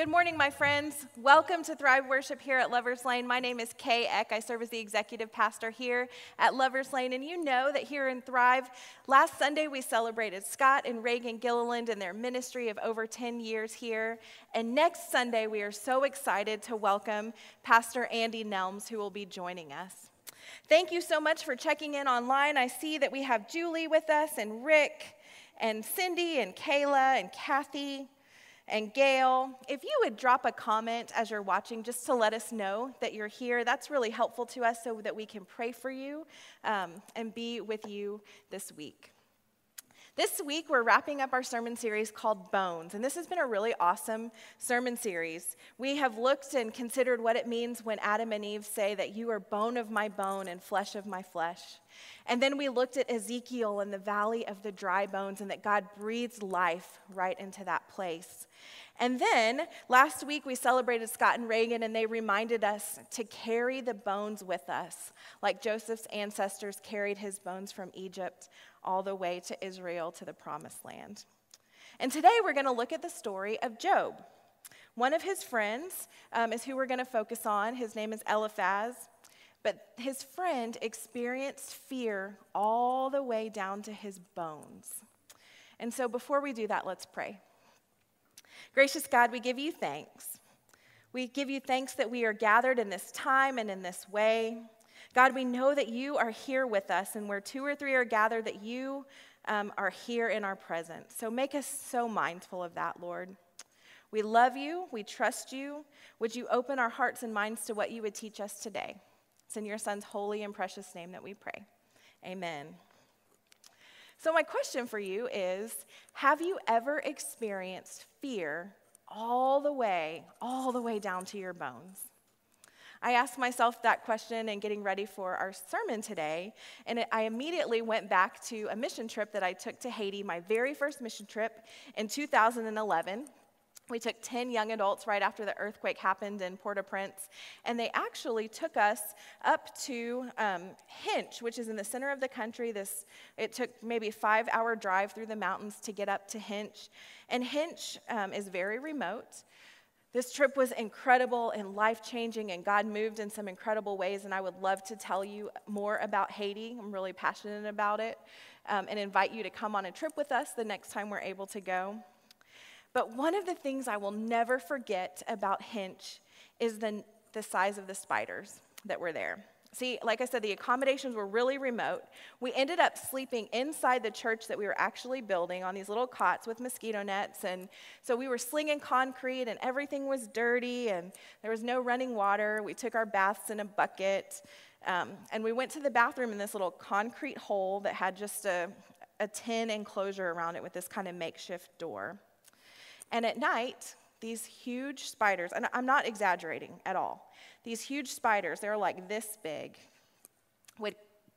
Good morning, my friends. Welcome to Thrive Worship here at Lovers Lane. My name is Kay Eck. I serve as the executive pastor here at Lovers Lane, and you know that here in Thrive, last Sunday we celebrated Scott and Reagan Gilliland and their ministry of over 10 years here, and next Sunday we are so excited to welcome Pastor Andy Nelms, who will be joining us. Thank you so much for checking in online. I see that we have Julie with us, and Rick, and Cindy, and Kayla, and Kathy, and Gail. If you would drop a comment as you're watching just to let us know that you're here, that's really helpful to us so that we can pray for you and be with you this week. This week, we're wrapping up our sermon series called Bones, and this has been a really awesome sermon series. We have looked and considered what it means when Adam and Eve say that you are bone of my bone and flesh of my flesh. And then we looked at Ezekiel and the valley of the dry bones, and that God breathes life right into that place. And then last week we celebrated Scott and Reagan, and they reminded us to carry the bones with us, like Joseph's ancestors carried his bones from Egypt all the way to Israel, to the promised land. And today we're going to look at the story of Job. One of his friends is who we're going to focus on. His name is Eliphaz. But his friend experienced fear all the way down to his bones. And so before we do that, let's pray. Gracious God, we give you thanks. We give you thanks that we are gathered in this time and in this way. God, we know that you are here with us, and where two or three are gathered, that you are here in our presence. So make us so mindful of that, Lord. We love you. We trust you. Would you open our hearts and minds to what you would teach us today? It's in your Son's holy and precious name that we pray. Amen. So my question for you is, have you ever experienced fear all the way down to your bones? I asked myself that question in getting ready for our sermon today, and I immediately went back to a mission trip that I took to Haiti, my very first mission trip in 2011. We took 10 young adults right after the earthquake happened in Port-au-Prince, and they actually took us up to Hinch, which is in the center of the country. It took maybe a 5-hour drive through the mountains to get up to Hinch, and Hinch is very remote. This trip was incredible and life-changing, and God moved in some incredible ways, and I would love to tell you more about Haiti. I'm really passionate about it, and invite you to come on a trip with us the next time we're able to go. But one of the things I will never forget about Hinch is the size of the spiders that were there. See, like I said, the accommodations were really remote. We ended up sleeping inside the church that we were actually building on these little cots with mosquito nets, and so we were slinging concrete, and everything was dirty, and there was no running water. We took our baths in a bucket, and we went to the bathroom in this little concrete hole that had just a tin enclosure around it with this kind of makeshift door. And at night, these huge spiders, and I'm not exaggerating at all, these huge spiders, they're like this big, would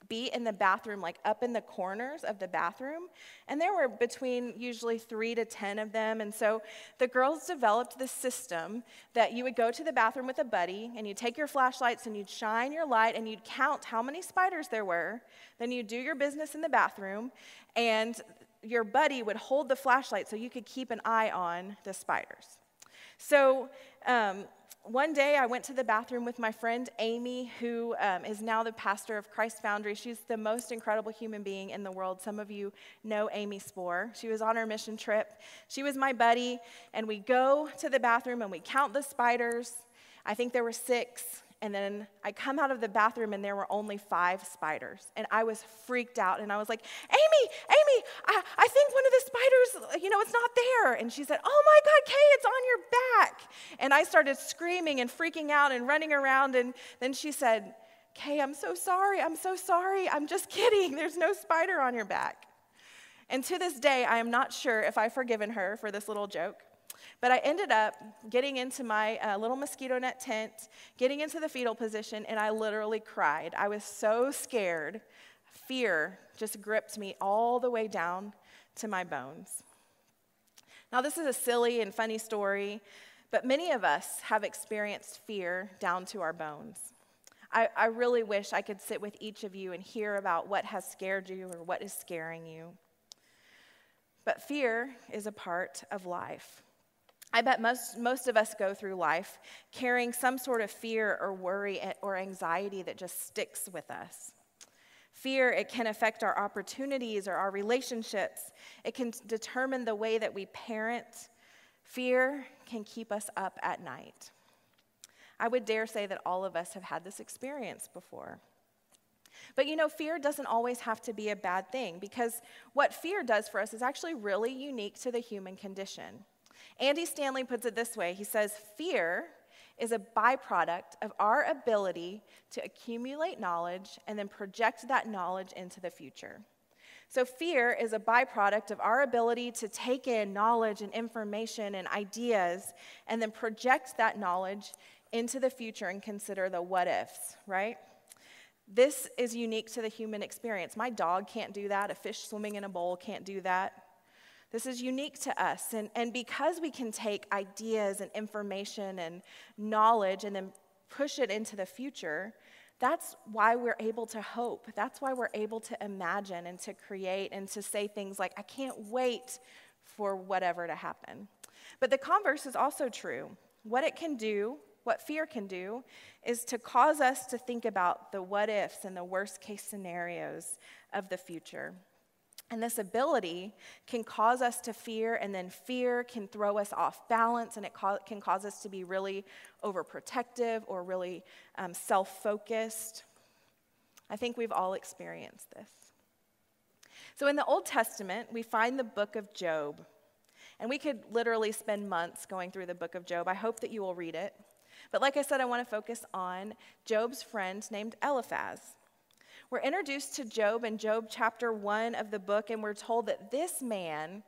be in the bathroom, like up in the corners of the bathroom. And there were between usually 3 to 10 of them. And so the girls developed this system that you would go to the bathroom with a buddy, and you'd take your flashlights, and you'd shine your light, and you'd count how many spiders there were. Then you'd do your business in the bathroom, and your buddy would hold the flashlight so you could keep an eye on the spiders. So one day I went to the bathroom with my friend Amy, who is now the pastor of Christ Foundry. She's the most incredible human being in the world. Some of you know Amy Spore. She was on her mission trip. She was my buddy, and we go to the bathroom and we count the spiders. I think there were 6. And then I come out of the bathroom, and there were only 5 spiders. And I was freaked out, and I was like, Amy, I think one of the spiders, it's not there. And she said, oh, my God, Kay, it's on your back. And I started screaming and freaking out and running around. And then she said, Kay, I'm so sorry. I'm just kidding. There's no spider on your back. And to this day, I am not sure if I've forgiven her for this little joke. But I ended up getting into my little mosquito net tent, getting into the fetal position, and I literally cried. I was so scared. Fear just gripped me all the way down to my bones. Now, this is a silly and funny story, but many of us have experienced fear down to our bones. I really wish I could sit with each of you and hear about what has scared you or what is scaring you. But fear is a part of life. I bet most of us go through life carrying some sort of fear or worry or anxiety that just sticks with us. Fear, it can affect our opportunities or our relationships. It can determine the way that we parent. Fear can keep us up at night. I would dare say that all of us have had this experience before. But you know, fear doesn't always have to be a bad thing, because what fear does for us is actually really unique to the human condition. Andy Stanley puts it this way. He says, fear is a byproduct of our ability to accumulate knowledge and then project that knowledge into the future. So fear is a byproduct of our ability to take in knowledge and information and ideas and then project that knowledge into the future and consider the what ifs, right? This is unique to the human experience. My dog can't do that. A fish swimming in a bowl can't do that. This is unique to us, and because we can take ideas and information and knowledge and then push it into the future, that's why we're able to hope. That's why we're able to imagine and to create and to say things like, I can't wait for whatever to happen. But the converse is also true. What it can do, what fear can do, is to cause us to think about the what ifs and the worst case scenarios of the future. And this ability can cause us to fear, and then fear can throw us off balance, and it can cause us to be really overprotective or really self-focused. I think we've all experienced this. So in the Old Testament, we find the book of Job. And we could literally spend months going through the book of Job. I hope that you will read it. But like I said, I want to focus on Job's friend named Eliphaz. We're introduced to Job in Job chapter 1 of the book, and we're told that this man,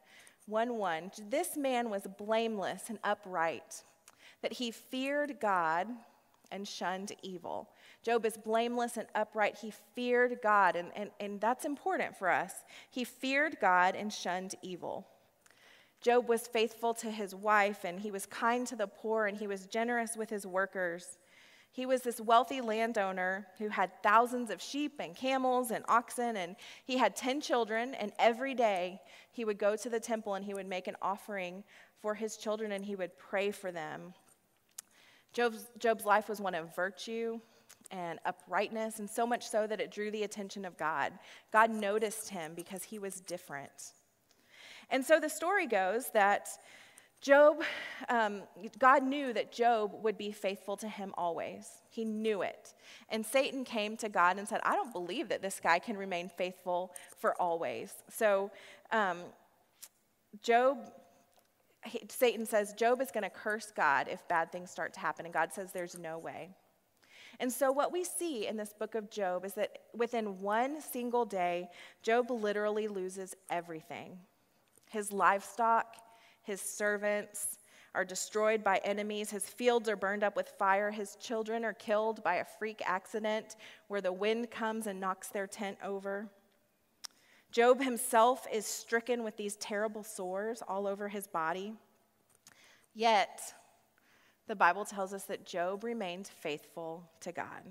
this man was blameless and upright, that he feared God and shunned evil. Job is blameless and upright. He feared God, and that's important for us. He feared God and shunned evil. Job was faithful to his wife, and he was kind to the poor, and he was generous with his workers. He was this wealthy landowner who had thousands of sheep and camels and oxen, and he had 10 children, and every day he would go to the temple and he would make an offering for his children and he would pray for them. Job's life was one of virtue and uprightness, and so much so that it drew the attention of God. God noticed him because he was different. And so the story goes that God knew that Job would be faithful to him always. He knew it. And Satan came to God and said, I don't believe that this guy can remain faithful for always. So Satan says, Job is going to curse God if bad things start to happen. And God says, there's no way. And so what we see in this book of Job is that within one single day, Job literally loses everything. His livestock, his servants are destroyed by enemies. His fields are burned up with fire. His children are killed by a freak accident where the wind comes and knocks their tent over. Job himself is stricken with these terrible sores all over his body. Yet, the Bible tells us that Job remained faithful to God.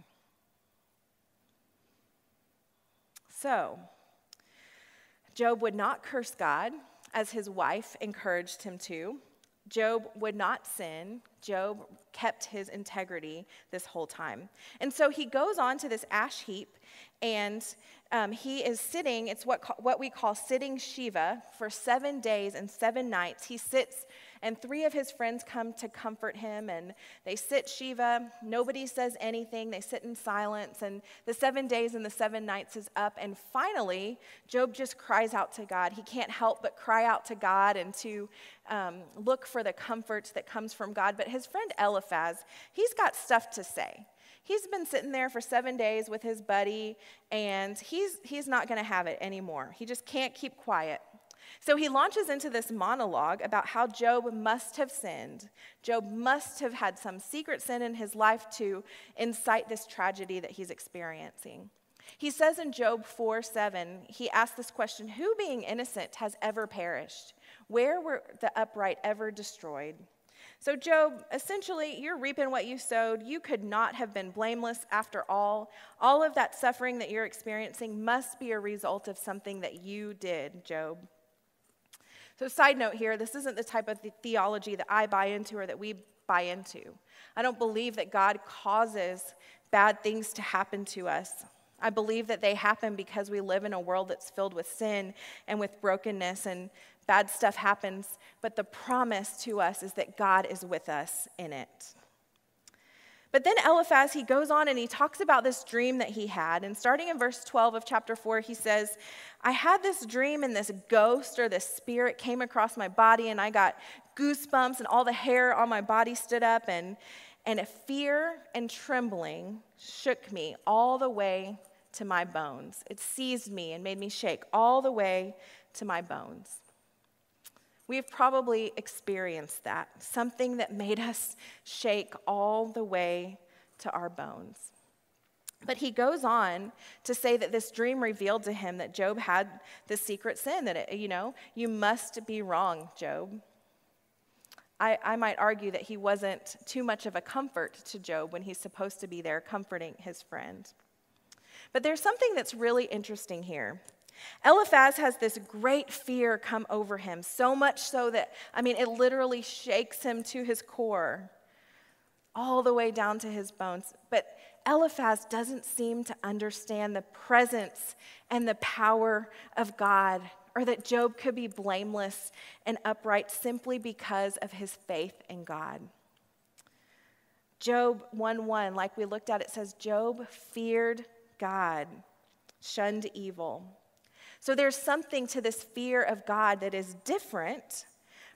So, Job would not curse God, as his wife encouraged him to. Job would not sin. Job kept his integrity this whole time. And so he goes on to this ash heap, and he is sitting, it's what we call sitting Shiva, for 7 days and 7 nights. He sits, and 3 of his friends come to comfort him, and they sit Shiva. Nobody says anything. They sit in silence, and the 7 days and the 7 nights is up, and finally, Job just cries out to God. He can't help but cry out to God and to look for the comfort that comes from God. But his friend Eliphaz, he's got stuff to say. He's been sitting there for 7 days with his buddy, and he's not going to have it anymore. He just can't keep quiet. So he launches into this monologue about how Job must have sinned. Job must have had some secret sin in his life to incite this tragedy that he's experiencing. He says in Job 4:7, he asks this question, who being innocent has ever perished? Where were the upright ever destroyed? So Job, essentially, you're reaping what you sowed. You could not have been blameless after all. All of that suffering that you're experiencing must be a result of something that you did, Job. So side note here, this isn't the type of theology that I buy into or that we buy into. I don't believe that God causes bad things to happen to us. I believe that they happen because we live in a world that's filled with sin and with brokenness, and bad stuff happens. But the promise to us is that God is with us in it. But then Eliphaz, he goes on and he talks about this dream that he had. And starting in verse 12 of chapter 4, he says, I had this dream and this ghost or this spirit came across my body, and I got goosebumps and all the hair on my body stood up, and a fear and trembling shook me all the way to my bones. It seized me and made me shake all the way to my bones. We've probably experienced that, something that made us shake all the way to our bones. But he goes on to say that this dream revealed to him that Job had this secret sin, that, you must be wrong, Job. I might argue that he wasn't too much of a comfort to Job when he's supposed to be there comforting his friend. But there's something that's really interesting here. Eliphaz has this great fear come over him, so much so that, it literally shakes him to his core, all the way down to his bones. But Eliphaz doesn't seem to understand the presence and the power of God, or that Job could be blameless and upright simply because of his faith in God. Job 1:1, like we looked at, it says, Job feared God, shunned evil. So there's something to this fear of God that is different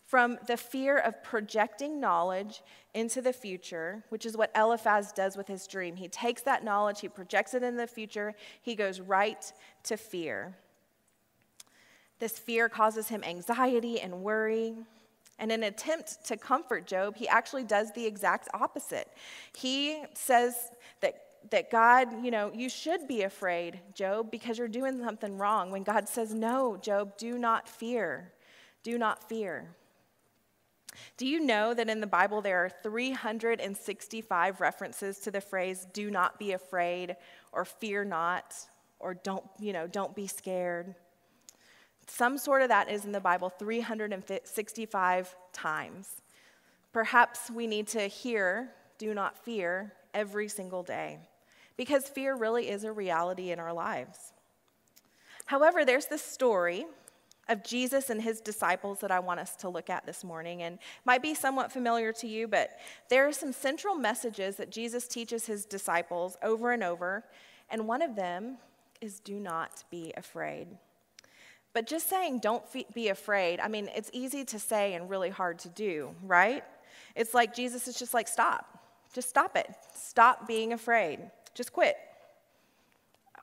from the fear of projecting knowledge into the future, which is what Eliphaz does with his dream. He takes that knowledge, he projects it in the future, he goes right to fear. This fear causes him anxiety and worry. And in an attempt to comfort Job, he actually does the exact opposite. He says that God, you should be afraid, Job, because you're doing something wrong. When God says, no, Job, do not fear. Do not fear. Do you know that in the Bible there are 365 references to the phrase, do not be afraid, or fear not, or don't be scared? Some sort of that is in the Bible 365 times. Perhaps we need to hear, do not fear, every single day, because fear really is a reality in our lives. However, there's this story of Jesus and his disciples that I want us to look at this morning, and might be somewhat familiar to you, but there are some central messages that Jesus teaches his disciples over and over, and one of them is do not be afraid. But just saying don't be afraid, it's easy to say and really hard to do, right? It's like Jesus is just like, stop. Just stop it. Stop being afraid. Just quit.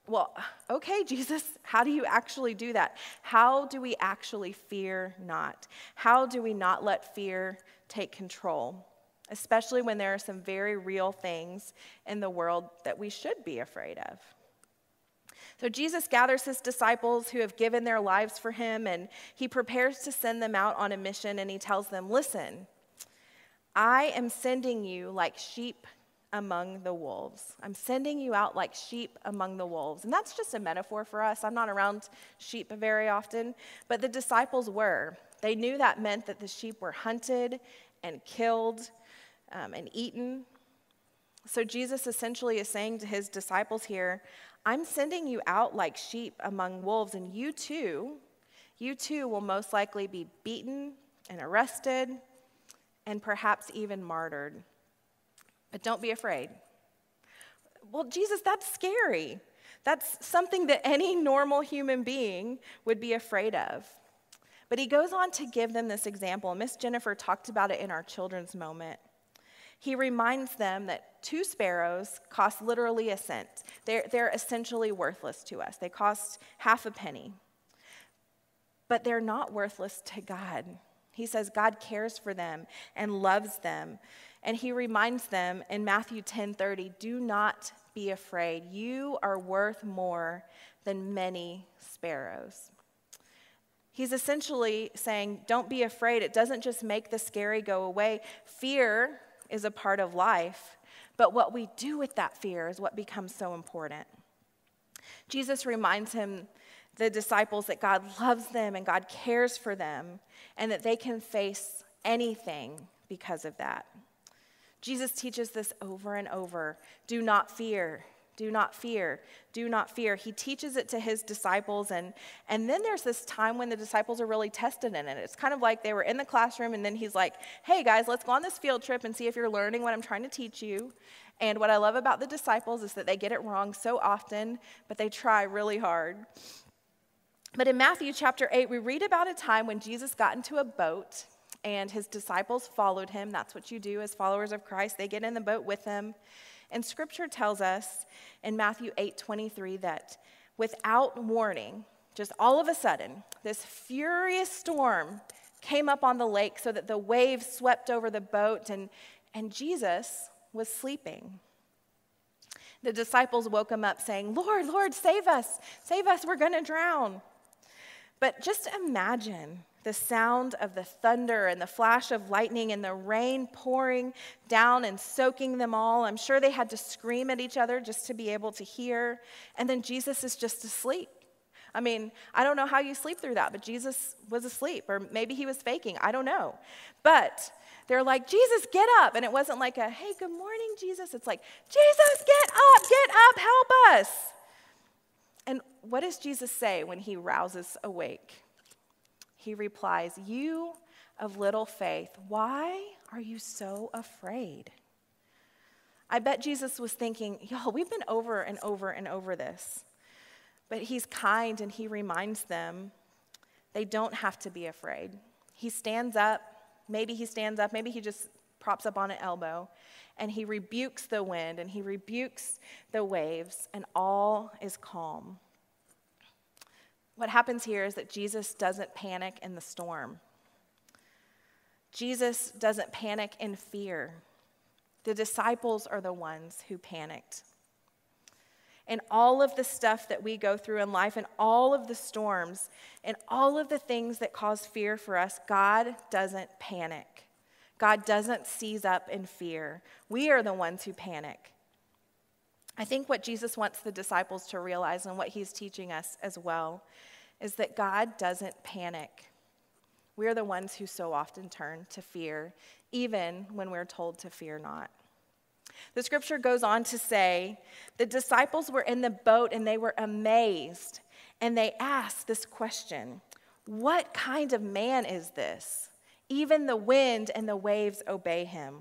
Well, okay, Jesus, how do you actually do that? How do we actually fear not? How do we not let fear take control, especially when there are some very real things in the world that we should be afraid of? So Jesus gathers his disciples who have given their lives for him, and he prepares to send them out on a mission, and he tells them, listen, I am sending you like sheep among the wolves. I'm sending you out like sheep among the wolves. And that's just a metaphor for us. I'm not around sheep very often, but the disciples were. They knew that meant that the sheep were hunted and killed and eaten. So Jesus essentially is saying to his disciples here, I'm sending you out like sheep among wolves, and you too will most likely be beaten and arrested, and perhaps even martyred. But don't be afraid. Well, Jesus, that's scary. That's something that any normal human being would be afraid of. But he goes on to give them this example. Miss Jennifer talked about it in our children's moment. He reminds them that 2 sparrows cost literally a cent. They're essentially worthless to us. They cost half a penny. But they're not worthless to God. He says God cares for them and loves them. And he reminds them in Matthew 10:30, do not be afraid. You are worth more than many sparrows. He's essentially saying, don't be afraid. It doesn't just make the scary go away. Fear is a part of life, but what we do with that fear is what becomes so important. Jesus reminds him the disciples that God loves them and God cares for them and that they can face anything because of that. Jesus teaches this over and over. Do not fear. Do not fear. Do not fear. He teaches it to his disciples, and then there's this time when the disciples are really tested in it. It's kind of like they were in the classroom, and then he's like, hey, guys, let's go on this field trip and see if you're learning what I'm trying to teach you. And what I love about the disciples is that they get it wrong so often, but they try really hard. But in Matthew chapter 8, we read about a time when Jesus got into a boat, and his disciples followed him. That's what you do as followers of Christ. They get in the boat with him. And Scripture tells us in Matthew 8:23 that without warning, just all of a sudden, this furious storm came up on the lake so that the waves swept over the boat, and Jesus was sleeping. The disciples woke him up saying, Lord, Lord, save us, we're going to drown. But just imagine the sound of the thunder and the flash of lightning and the rain pouring down and soaking them all. I'm sure they had to scream at each other just to be able to hear. And then Jesus is just asleep. I mean, I don't know how you sleep through that, but Jesus was asleep. Or maybe he was faking. I don't know. But they're like, Jesus, get up. And it wasn't like a, hey, good morning, Jesus. It's like, Jesus, get up, help us. And what does Jesus say when he rouses awake? He replies, you of little faith, why are you so afraid? I bet Jesus was thinking, y'all, we've been over and over and over this. But he's kind and he reminds them they don't have to be afraid. He stands up. Maybe he stands up. Maybe he just props up on an elbow. And he rebukes the wind and he rebukes the waves, and all is calm. What happens here is that Jesus doesn't panic in the storm. Jesus doesn't panic in fear. The disciples are the ones who panicked. And all of the stuff that we go through in life, and all of the storms, and all of the things that cause fear for us, God doesn't panic. God doesn't seize up in fear. We are the ones who panic. I think what Jesus wants the disciples to realize, and what he's teaching us as well, is that God doesn't panic. We're the ones who so often turn to fear, even when we're told to fear not. The Scripture goes on to say, the disciples were in the boat and they were amazed, and they asked this question, what kind of man is this? Even the wind and the waves obey him.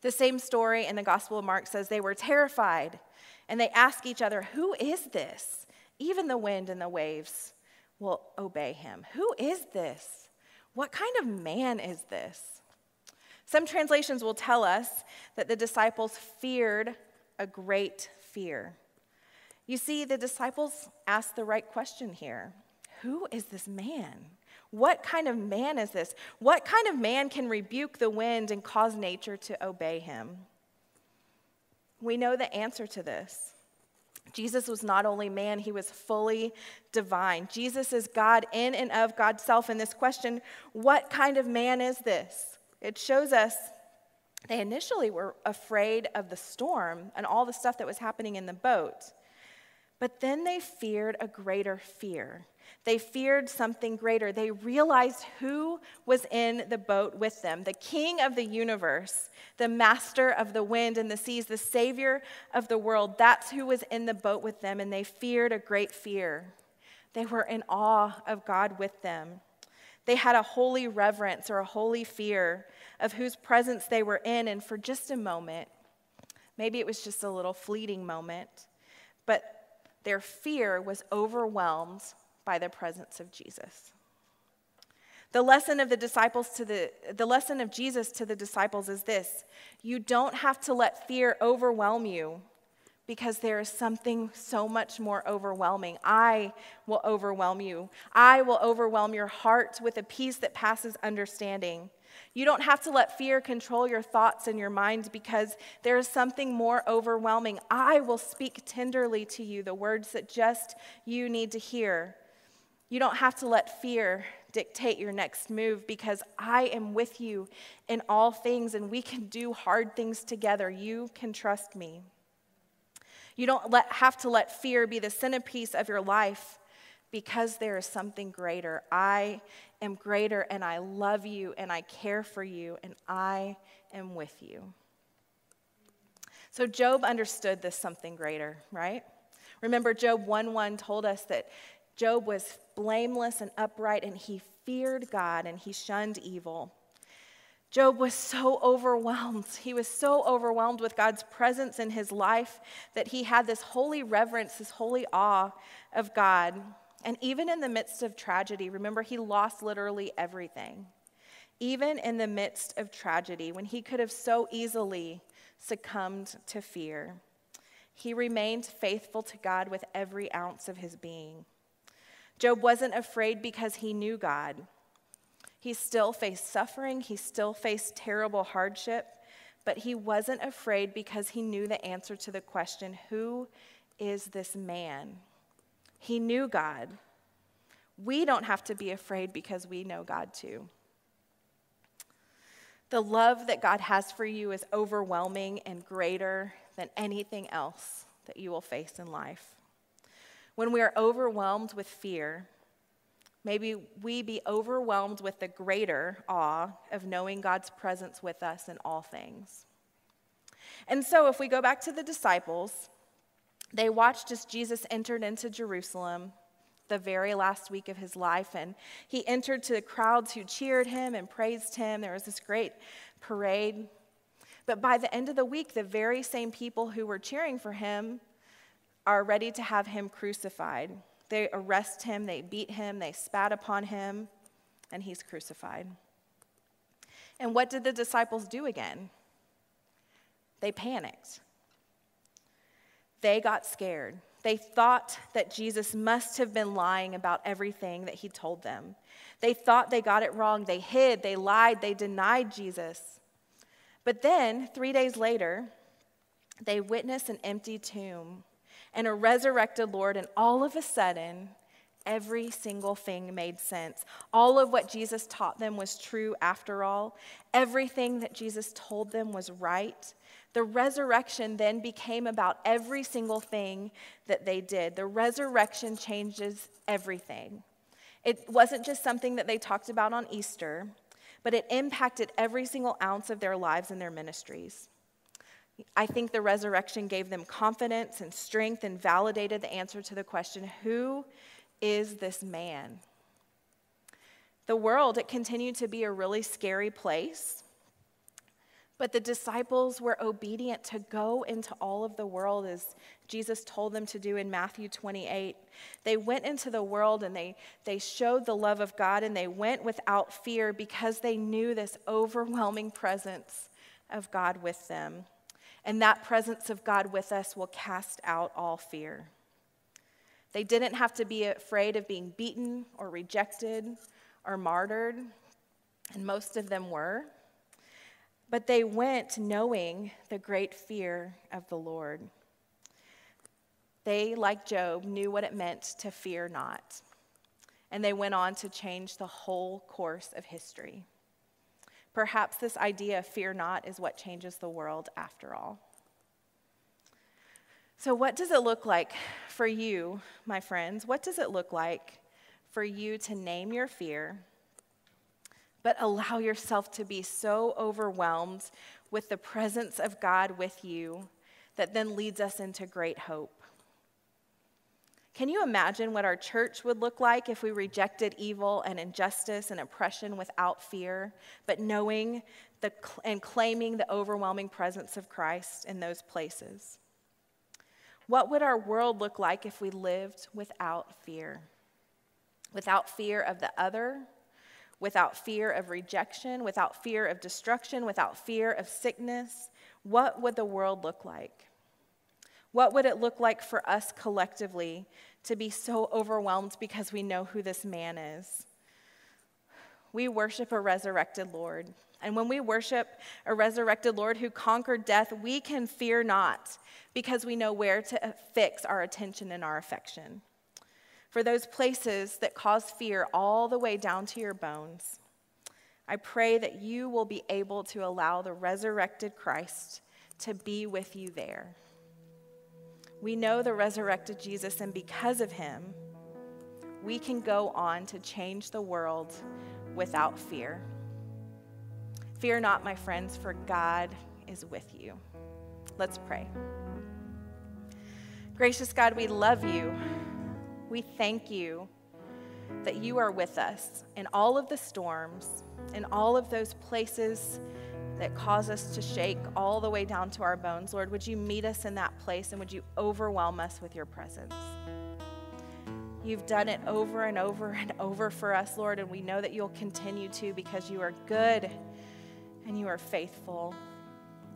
The same story in the Gospel of Mark says they were terrified, and they asked each other, who is this? Even the wind and the waves will obey him. Who is this? What kind of man is this? Some translations will tell us that the disciples feared a great fear. You see, the disciples asked the right question here. Who is this man? What kind of man is this? What kind of man can rebuke the wind and cause nature to obey him? We know the answer to this. Jesus was not only man, he was fully divine. Jesus is God in and of God's self. And this question, what kind of man is this? It shows us they initially were afraid of the storm and all the stuff that was happening in the boat. But then they feared a greater fear. They feared something greater. They realized who was in the boat with them, the King of the universe, the master of the wind and the seas, the Savior of the world. That's who was in the boat with them, and they feared a great fear. They were in awe of God with them. They had a holy reverence or a holy fear of whose presence they were in, and for just a moment, maybe it was just a little fleeting moment, but their fear was overwhelmed by the presence of Jesus. The lesson of Jesus to the disciples is this: you don't have to let fear overwhelm you, because there is something so much more overwhelming. I will overwhelm you. I will overwhelm your heart with a peace that passes understanding. You don't have to let fear control your thoughts and your mind, because there is something more overwhelming. I will speak tenderly to you the words that just you need to hear. You don't have to let fear dictate your next move, because I am with you in all things, and we can do hard things together. You can trust me. You don't have to let fear be the centerpiece of your life, because there is something greater. I am greater, and I love you, and I care for you, and I am with you. So Job understood this something greater, right? Remember, Job 1:1 told us that Job was blameless and upright, and he feared God, and he shunned evil. Job was so overwhelmed. He was so overwhelmed with God's presence in his life that he had this holy reverence, this holy awe of God. And even in the midst of tragedy, remember, he lost literally everything. Even in the midst of tragedy, when he could have so easily succumbed to fear, he remained faithful to God with every ounce of his being. Job wasn't afraid because he knew God. He still faced suffering, he still faced terrible hardship, but he wasn't afraid because he knew the answer to the question, who is this man? He knew God. We don't have to be afraid because we know God too. The love that God has for you is overwhelming and greater than anything else that you will face in life. When we are overwhelmed with fear, maybe we be overwhelmed with the greater awe of knowing God's presence with us in all things. And so if we go back to the disciples, they watched as Jesus entered into Jerusalem the very last week of his life, and he entered to the crowds who cheered him and praised him. There was this great parade. But by the end of the week, the very same people who were cheering for him are ready to have him crucified. They arrest him, they beat him, they spat upon him, and he's crucified. And what did the disciples do again? They panicked. They got scared. They thought that Jesus must have been lying about everything that he told them. They thought they got it wrong. They hid, they lied, they denied Jesus. But then, 3 days later, they witnessed an empty tomb and a resurrected Lord, and all of a sudden, every single thing made sense. All of what Jesus taught them was true after all. Everything that Jesus told them was right. The resurrection then became about every single thing that they did. The resurrection changes everything. It wasn't just something that they talked about on Easter, but it impacted every single ounce of their lives and their ministries. I think the resurrection gave them confidence and strength and validated the answer to the question, who is this man? The world, it continued to be a really scary place, but the disciples were obedient to go into all of the world as Jesus told them to do in Matthew 28. They went into the world and they showed the love of God, and they went without fear because they knew this overwhelming presence of God with them. And that presence of God with us will cast out all fear. They didn't have to be afraid of being beaten or rejected or martyred, and most of them were. But they went knowing the great fear of the Lord. They, like Job, knew what it meant to fear not. And they went on to change the whole course of history. Perhaps this idea of fear not is what changes the world after all. So what does it look like for you, my friends? What does it look like for you to name your fear, but allow yourself to be so overwhelmed with the presence of God with you that then leads us into great hope? Can you imagine what our church would look like if we rejected evil and injustice and oppression without fear, but knowing and claiming the overwhelming presence of Christ in those places? What would our world look like if we lived without fear of the other, without fear of rejection, without fear of destruction, without fear of sickness? What would the world look like? What would it look like for us collectively to be so overwhelmed because we know who this man is? We worship a resurrected Lord. And when we worship a resurrected Lord who conquered death, we can fear not because we know where to fix our attention and our affection. For those places that cause fear all the way down to your bones, I pray that you will be able to allow the resurrected Christ to be with you there. We know the resurrected Jesus, and because of him, we can go on to change the world without fear. Fear not, my friends, for God is with you. Let's pray. Gracious God, we love you. We thank you that you are with us in all of the storms, in all of those places that cause us to shake all the way down to our bones. Lord, would you meet us in that place, and would you overwhelm us with your presence? You've done it over and over and over for us, Lord, and we know that you'll continue to, because you are good and you are faithful,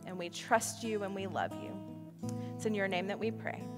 and we trust you and we love you. It's in your name that we pray.